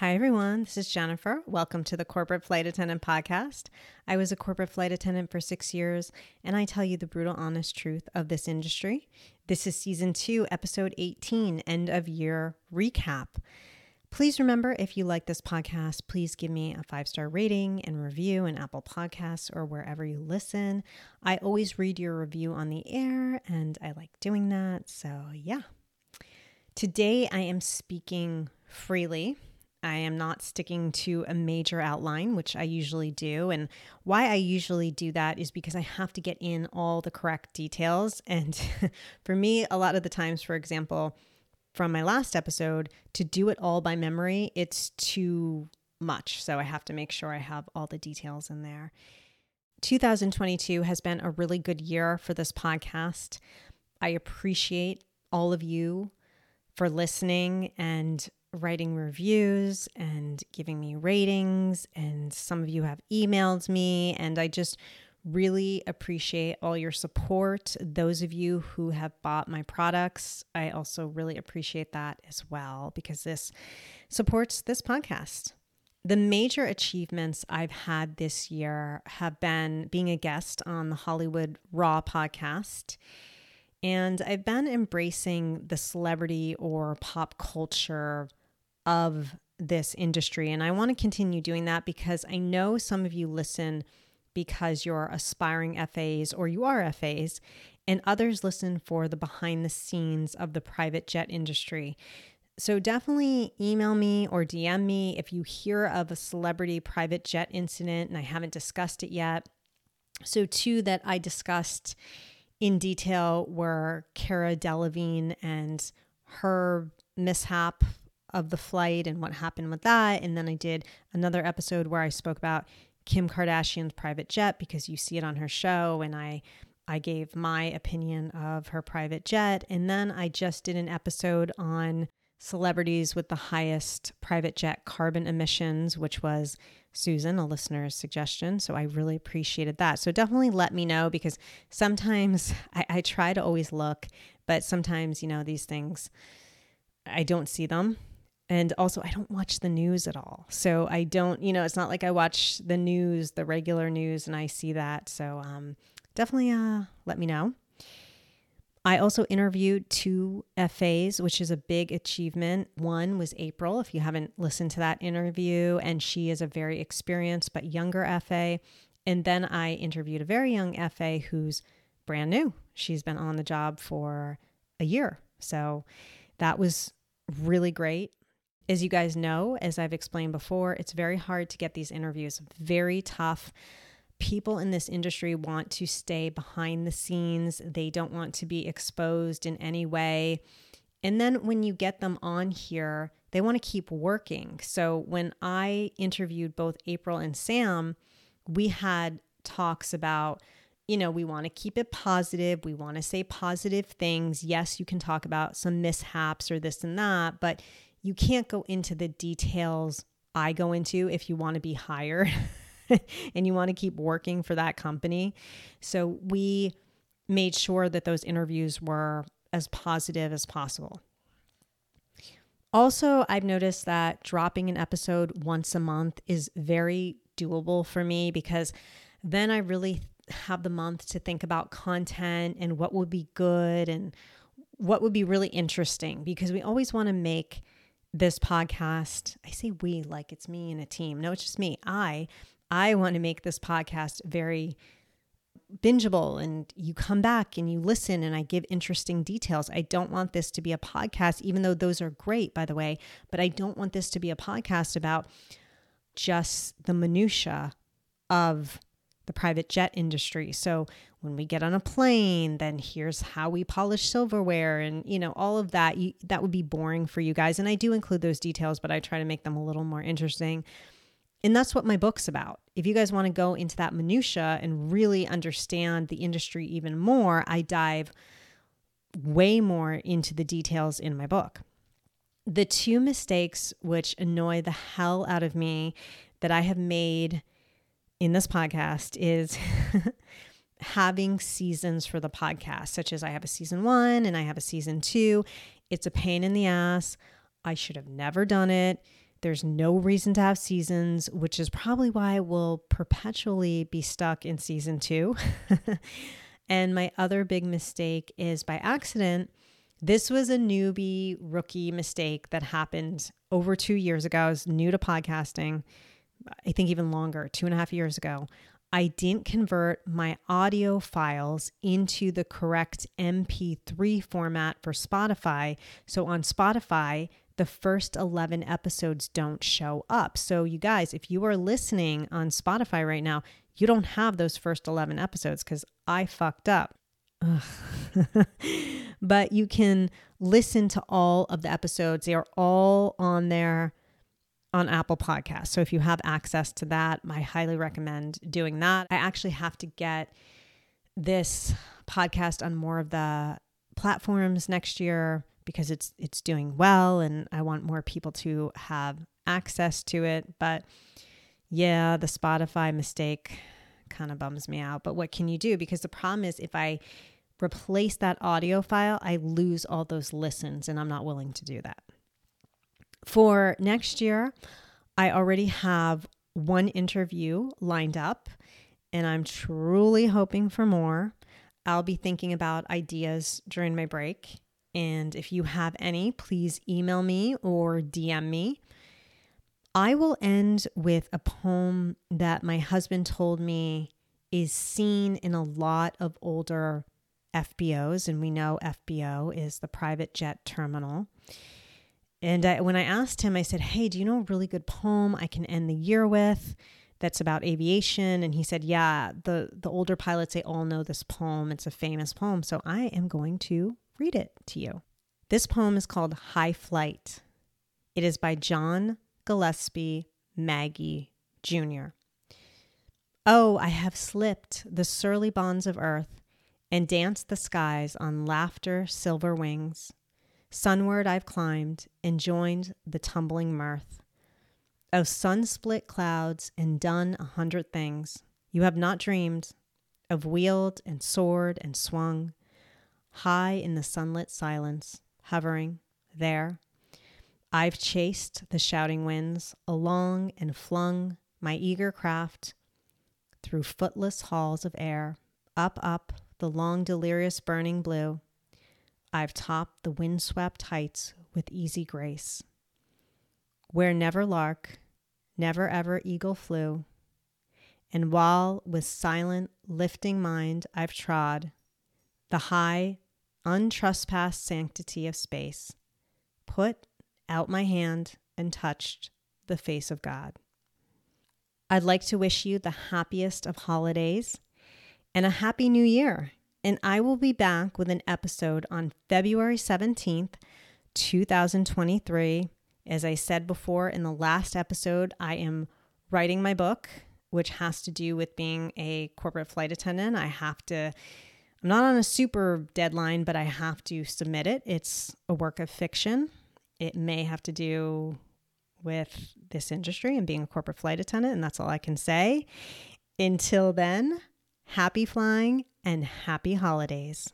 Hi, everyone. This is Jennifer. Welcome to the Corporate Flight Attendant Podcast. I was a corporate flight attendant for 6 years, and I tell you the brutal, honest truth of this industry. This is Season 2, Episode 18, End of Year Recap. Please remember, if you like this podcast, please give me a 5-star rating and review in Apple Podcasts or wherever you listen. I always read your review on the air, and I like doing that. So, yeah. Today, I am speaking freely. I am not sticking to a major outline, which I usually do. And why I usually do that is because I have to get in all the correct details. And for me, a lot of the times, for example, from my last episode, to do it all by memory, it's too much. So I have to make sure I have all the details in there. 2022 has been a really good year for this podcast. I appreciate all of you for listening and writing reviews and giving me ratings, and some of you have emailed me, and I just really appreciate all your support. Those of you who have bought my products, I also really appreciate that as well, because this supports this podcast. The major achievements I've had this year have been being a guest on the Hollywood Raw podcast. And I've been embracing the celebrity or pop culture of this industry. And I want to continue doing that because I know some of you listen because you're aspiring FAs or you are FAs, and others listen for the behind the scenes of the private jet industry. So definitely email me or DM me if you hear of a celebrity private jet incident and I haven't discussed it yet. So two that I discussed in detail were Cara Delevingne and her mishap of the flight and what happened with that. And then I did another episode where I spoke about Kim Kardashian's private jet because you see it on her show, and I gave my opinion of her private jet. And then I just did an episode on celebrities with the highest private jet carbon emissions, which was Susan, a listener's suggestion. So I really appreciated that. So definitely let me know, because sometimes I try to always look, but sometimes, you know, these things, I don't see them. And also I don't watch the news at all. So I don't, you know, it's not like I watch the news, the regular news, and I see that. So definitely let me know. I also interviewed 2 FAs, which is a big achievement. One was April, if you haven't listened to that interview, and she is a very experienced but younger FA. And then I interviewed a very young FA who's brand new. She's been on the job for a year. So that was really great. As you guys know, as I've explained before, it's very hard to get these interviews, very tough. People in this industry want to stay behind the scenes. They don't want to be exposed in any way. And then when you get them on here, they want to keep working. So when I interviewed both April and Sam, we had talks about, you know, we want to keep it positive. We want to say positive things. Yes, you can talk about some mishaps or this and that, but you can't go into the details I go into if you want to be hired. And you want to keep working for that company. So we made sure that those interviews were as positive as possible. Also, I've noticed that dropping an episode once a month is very doable for me, because then I really have the month to think about content and what would be good and what would be really interesting, because we always want to make this podcast. I say we like it's me and a team. No, it's just me. I want to make this podcast very bingeable, and you come back and you listen and I give interesting details. I don't want this to be a podcast, even though those are great, by the way, but I don't want this to be a podcast about just the minutia of the private jet industry. So when we get on a plane, then here's how we polish silverware and, you know, all of that. That would be boring for you guys. And I do include those details, but I try to make them a little more interesting. And that's what my book's about. If you guys want to go into that minutia and really understand the industry even more, I dive way more into the details in my book. The 2 mistakes which annoy the hell out of me that I have made in this podcast is having seasons for the podcast, such as I have a season 1 and I have a season 2. It's a pain in the ass. I should have never done it. There's no reason to have seasons, which is probably why we'll perpetually be stuck in season 2. And my other big mistake is by accident. This was a newbie rookie mistake that happened over 2 years ago. I was new to podcasting, I think even longer, 2.5 years ago. I didn't convert my audio files into the correct MP3 format for Spotify. So on Spotify, the first 11 episodes don't show up. So you guys, if you are listening on Spotify right now, you don't have those first 11 episodes because I fucked up. But you can listen to all of the episodes. They are all on there on Apple Podcasts. So if you have access to that, I highly recommend doing that. I actually have to get this podcast on more of the platforms next year because it's doing well and I want more people to have access to it. But yeah, the Spotify mistake kind of bums me out. But what can you do? Because the problem is if I replace that audio file, I lose all those listens and I'm not willing to do that. For next year, I already have one interview lined up and I'm truly hoping for more. I'll be thinking about ideas during my break. And if you have any, please email me or DM me. I will end with a poem that my husband told me is seen in a lot of older FBOs, and we know FBO is the private jet terminal. And when I asked him, I said, hey, do you know a really good poem I can end the year with that's about aviation? And he said, yeah, the older pilots, they all know this poem. It's a famous poem. So I am going to read it to you. This poem is called High Flight. It is by John Gillespie Magee Jr. Oh, I have slipped the surly bonds of earth and danced the skies on laughter, silver wings. Sunward I've climbed and joined the tumbling mirth. Oh, sun-split clouds and done 100 things you have not dreamed of, wheeled and soared and swung, high in the sunlit silence, hovering there. I've chased the shouting winds along and flung my eager craft through footless halls of air, up, up, the long delirious burning blue. I've topped the windswept heights with easy grace. Where never lark, never ever eagle flew, and while with silent lifting mind I've trod the high, untrespassed sanctity of space, put out my hand and touched the face of God. I'd like to wish you the happiest of holidays and a happy new year. And I will be back with an episode on February 17th, 2023. As I said before in the last episode, I am writing my book, which has to do with being a corporate flight attendant. I'm not on a super deadline, but I have to submit it. It's a work of fiction. It may have to do with this industry and being a corporate flight attendant, and that's all I can say. Until then, happy flying and happy holidays.